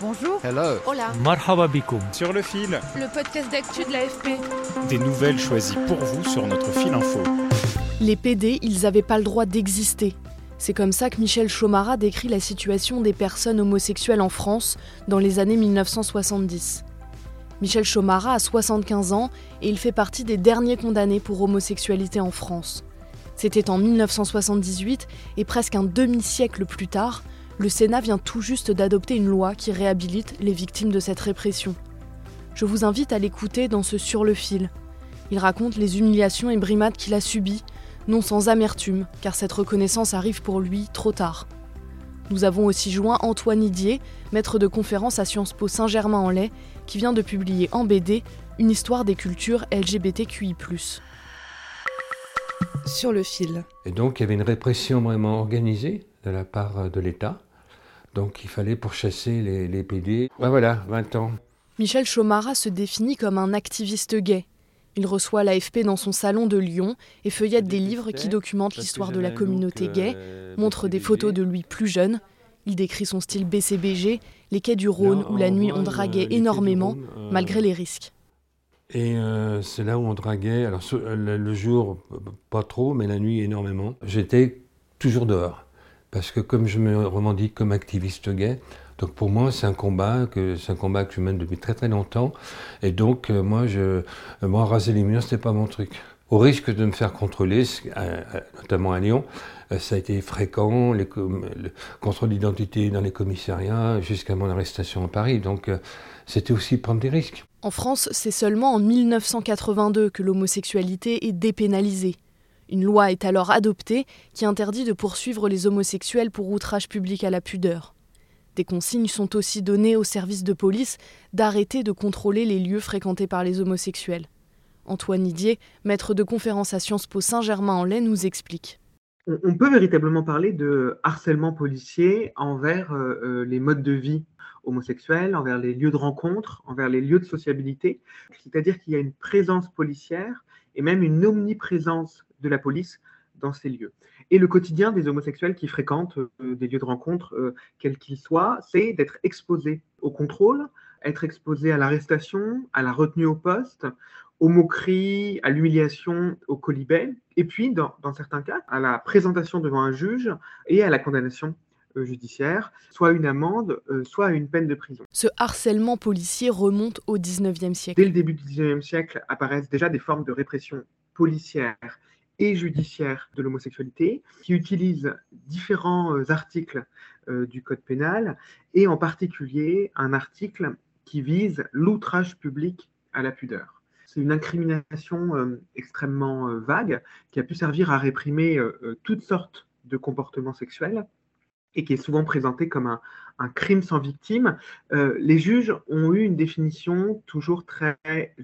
Bonjour. Hello. Hola. Marhaba bikoum. Sur le fil. Le podcast d'actu de l'AFP. Des nouvelles choisies pour vous sur notre fil info. Les PD, ils n'avaient pas le droit d'exister. C'est comme ça que Michel Chomarat décrit la situation des personnes homosexuelles en France dans les années 1970. Michel Chomarat a 75 ans et il fait partie des derniers condamnés pour homosexualité en France. C'était en 1978 et presque un demi-siècle plus tard, le Sénat vient tout juste d'adopter une loi qui réhabilite les victimes de cette répression. Je vous invite à l'écouter dans ce Sur le Fil. Il raconte les humiliations et brimades qu'il a subies, non sans amertume, car cette reconnaissance arrive pour lui trop tard. Nous avons aussi joint Antoine Idier, maître de conférence à Sciences Po Saint-Germain-en-Laye, qui vient de publier en BD une histoire des cultures LGBTQI+. Sur le fil. Et donc il y avait une répression vraiment organisée de la part de l'État. Donc il fallait pourchasser les PD. Voilà, 20 ans. Michel Chomarat se définit comme un activiste gay. Il reçoit l'AFP dans son salon de Lyon et feuillette des livres qui documentent l'histoire de la communauté gay, montre des photos de lui plus jeune. Il décrit son style BCBG, les quais du Rhône où la nuit on draguait énormément, malgré les risques. Et c'est là où on draguait, alors le jour pas trop, mais la nuit énormément. J'étais toujours dehors. Parce que comme je me revendique comme activiste gay, donc pour moi c'est un combat que je mène depuis très très longtemps. Et donc moi raser les murs c'était pas mon truc. Au risque de me faire contrôler, notamment à Lyon, ça a été fréquent, le contrôle d'identité dans les commissariats jusqu'à mon arrestation à Paris. Donc c'était aussi prendre des risques. En France, c'est seulement en 1982 que l'homosexualité est dépénalisée. Une loi est alors adoptée qui interdit de poursuivre les homosexuels pour outrage public à la pudeur. Des consignes sont aussi données aux services de police d'arrêter de contrôler les lieux fréquentés par les homosexuels. Antoine Idier, maître de conférence à Sciences Po Saint-Germain-en-Laye, nous explique. On peut véritablement parler de harcèlement policier envers les modes de vie homosexuels, envers les lieux de rencontre, envers les lieux de sociabilité. C'est-à-dire qu'il y a une présence policière et même une omniprésence de la police dans ces lieux. Et le quotidien des homosexuels qui fréquentent des lieux de rencontre, quels qu'ils soient, c'est d'être exposés au contrôle, être exposés à l'arrestation, à la retenue au poste, aux moqueries, à l'humiliation, au colibet, et puis, dans certains cas, à la présentation devant un juge et à la condamnation judiciaire, soit une amende, soit une peine de prison. Ce harcèlement policier remonte au XIXe siècle. Dès le début du XIXe siècle apparaissent déjà des formes de répression policière et judiciaire de l'homosexualité, qui utilisent différents articles du Code pénal, et en particulier un article qui vise l'outrage public à la pudeur. C'est une incrimination extrêmement vague qui a pu servir à réprimer toutes sortes de comportements sexuels et qui est souvent présentée comme un crime sans victime. Les juges ont eu une définition toujours très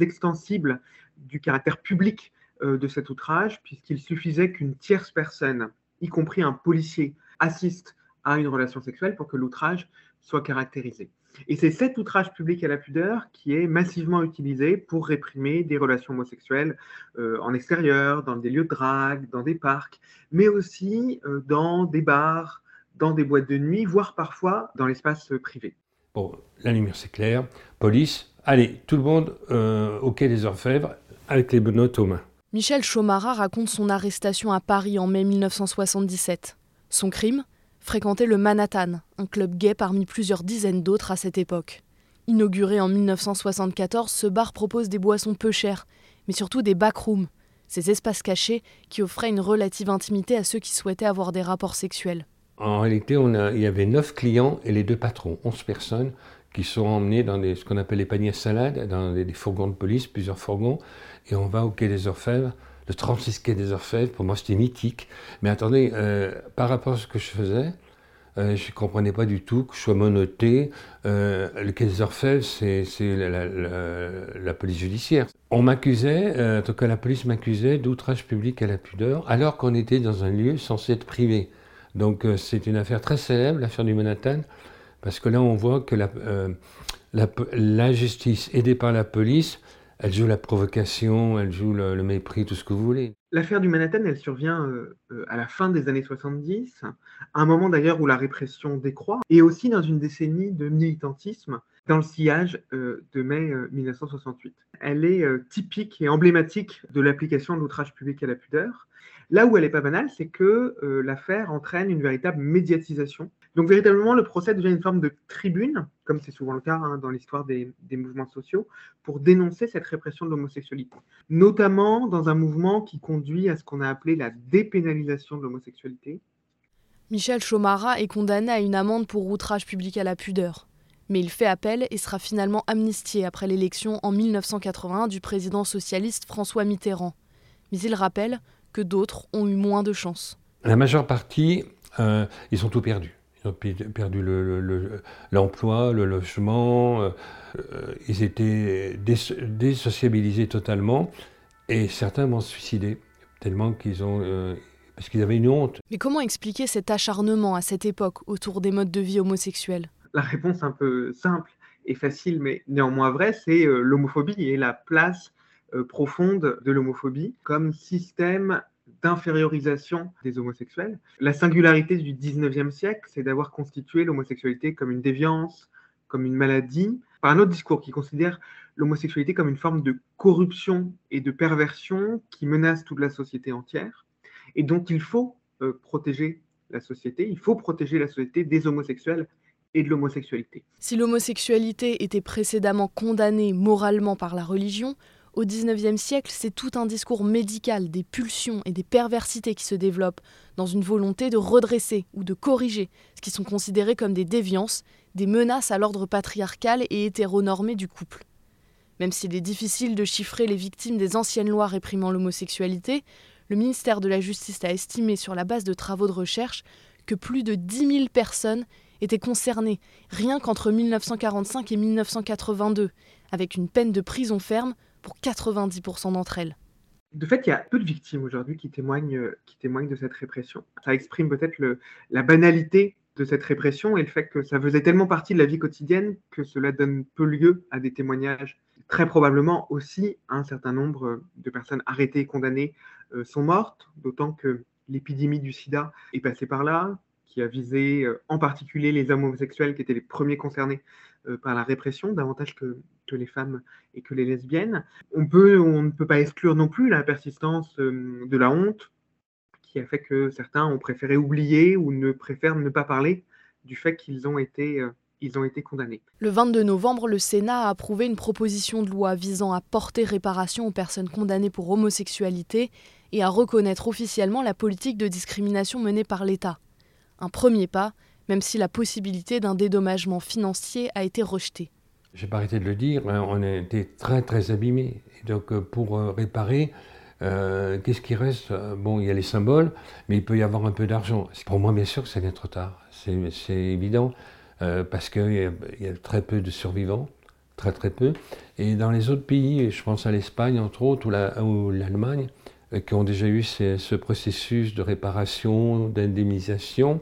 extensible du caractère public de cet outrage, puisqu'il suffisait qu'une tierce personne, y compris un policier, assiste à une relation sexuelle pour que l'outrage soit caractérisé. Et c'est cet outrage public à la pudeur qui est massivement utilisé pour réprimer des relations homosexuelles en extérieur, dans des lieux de drague, dans des parcs, mais aussi dans des bars, dans des boîtes de nuit, voire parfois dans l'espace privé. Bon, la lumière c'est clair, police, allez, tout le monde au Quai des Orfèvres avec les menottes aux mains. Michel Chomarat raconte son arrestation à Paris en mai 1977. Son crime ? Fréquentait le Manhattan, un club gay parmi plusieurs dizaines d'autres à cette époque. Inauguré en 1974, ce bar propose des boissons peu chères, mais surtout des backrooms, ces espaces cachés qui offraient une relative intimité à ceux qui souhaitaient avoir des rapports sexuels. En réalité, il y avait 9 clients et les 2 patrons, 11 personnes, qui sont emmenés dans ce qu'on appelle les paniers à salade, dans des fourgons de police, plusieurs fourgons, et on va au Quai des Orfèvres. de 36 Quai des Orfèvres, pour moi c'était mythique. Mais attendez, par rapport à ce que je faisais, je ne comprenais pas du tout que je sois menotté. Le Quai des Orfèvres, c'est la police judiciaire. On m'accusait, en tout cas la police m'accusait d'outrage public à la pudeur, alors qu'on était dans un lieu censé être privé. Donc c'est une affaire très célèbre, l'affaire du Manhattan, parce que là on voit que la justice aidée par la police, elle joue la provocation, elle joue le mépris, tout ce que vous voulez. L'affaire du Manhattan, elle survient à la fin des années 70, à un moment d'ailleurs où la répression décroît, et aussi dans une décennie de militantisme dans le sillage de mai 1968. Elle est typique et emblématique de l'application de l'outrage public à la pudeur. Là où elle n'est pas banale, c'est que l'affaire entraîne une véritable médiatisation. Donc véritablement, le procès devient une forme de tribune, comme c'est souvent le cas dans l'histoire des mouvements sociaux, pour dénoncer cette répression de l'homosexualité. Notamment dans un mouvement qui conduit à ce qu'on a appelé la dépénalisation de l'homosexualité. Michel Chomarat est condamné à une amende pour outrage public à la pudeur. Mais il fait appel et sera finalement amnistié après l'élection en 1981 du président socialiste François Mitterrand. Mais il rappelle que d'autres ont eu moins de chance. La majeure partie, ils ont tout perdu. Ils ont perdu l'emploi, le logement, ils étaient désociabilisés totalement et certains m'ont suicidé, tellement qu'ils ont... parce qu'ils avaient une honte. Mais comment expliquer cet acharnement à cette époque autour des modes de vie homosexuels ? La réponse un peu simple et facile, mais néanmoins vraie, c'est l'homophobie et la place profonde de l'homophobie comme système d'infériorisation des homosexuels. La singularité du 19e siècle, c'est d'avoir constitué l'homosexualité comme une déviance, comme une maladie, par un autre discours qui considère l'homosexualité comme une forme de corruption et de perversion qui menace toute la société entière et dont il faut protéger la société. Il faut protéger la société des homosexuels et de l'homosexualité. Si l'homosexualité était précédemment condamnée moralement par la religion, au XIXe siècle, c'est tout un discours médical des pulsions et des perversités qui se développent, dans une volonté de redresser ou de corriger ce qui sont considérés comme des déviances, des menaces à l'ordre patriarcal et hétéronormé du couple. Même s'il est difficile de chiffrer les victimes des anciennes lois réprimant l'homosexualité, le ministère de la Justice a estimé, sur la base de travaux de recherche, que plus de 10 000 personnes étaient concernées, rien qu'entre 1945 et 1982, avec une peine de prison ferme pour 90% d'entre elles. De fait, il y a peu de victimes aujourd'hui qui témoignent de cette répression. Ça exprime peut-être la banalité de cette répression et le fait que ça faisait tellement partie de la vie quotidienne que cela donne peu lieu à des témoignages. Très probablement aussi, un certain nombre de personnes arrêtées et condamnées sont mortes, d'autant que l'épidémie du sida est passée par là, qui a visé en particulier les hommes homosexuels qui étaient les premiers concernés par la répression, davantage que les femmes et que les lesbiennes. On ne peut pas exclure non plus la persistance de la honte qui a fait que certains ont préféré oublier ou ne préfèrent ne pas parler du fait qu'ils ont été condamnés. Le 22 novembre, le Sénat a approuvé une proposition de loi visant à porter réparation aux personnes condamnées pour homosexualité et à reconnaître officiellement la politique de discrimination menée par l'État. Un premier pas, même si la possibilité d'un dédommagement financier a été rejetée. Je n'ai pas arrêté de le dire, on a été très très abîmés. Et donc pour réparer, qu'est-ce qui reste ? Bon, il y a les symboles, mais il peut y avoir un peu d'argent. Pour moi, bien sûr que ça vient trop tard, c'est évident, parce qu'il y a très peu de survivants, très très peu. Et dans les autres pays, je pense à l'Espagne entre autres, ou l'Allemagne, qui ont déjà eu ce processus de réparation, d'indemnisation.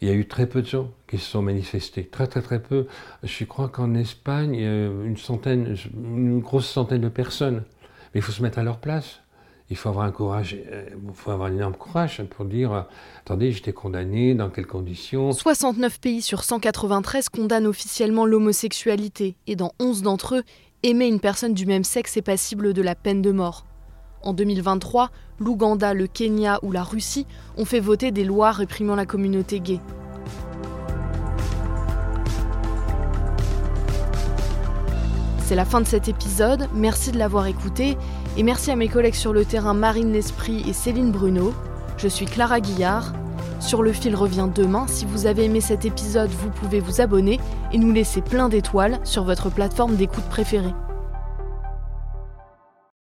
Il y a eu très peu de gens qui se sont manifestés, très très très peu. Je crois qu'en Espagne, une grosse centaine de personnes. Mais il faut se mettre à leur place. Il faut avoir un énorme courage pour dire « Attendez, j'étais condamné, dans quelles conditions ?» 69 pays sur 193 condamnent officiellement l'homosexualité et dans 11 d'entre eux, aimer une personne du même sexe est passible de la peine de mort. En 2023, l'Ouganda, le Kenya ou la Russie ont fait voter des lois réprimant la communauté gay. C'est la fin de cet épisode, merci de l'avoir écouté et merci à mes collègues sur le terrain Marine L'Esprit et Céline Bruno. Je suis Clara Guillard. Sur le fil revient demain. Si vous avez aimé cet épisode, vous pouvez vous abonner et nous laisser plein d'étoiles sur votre plateforme d'écoute préférée.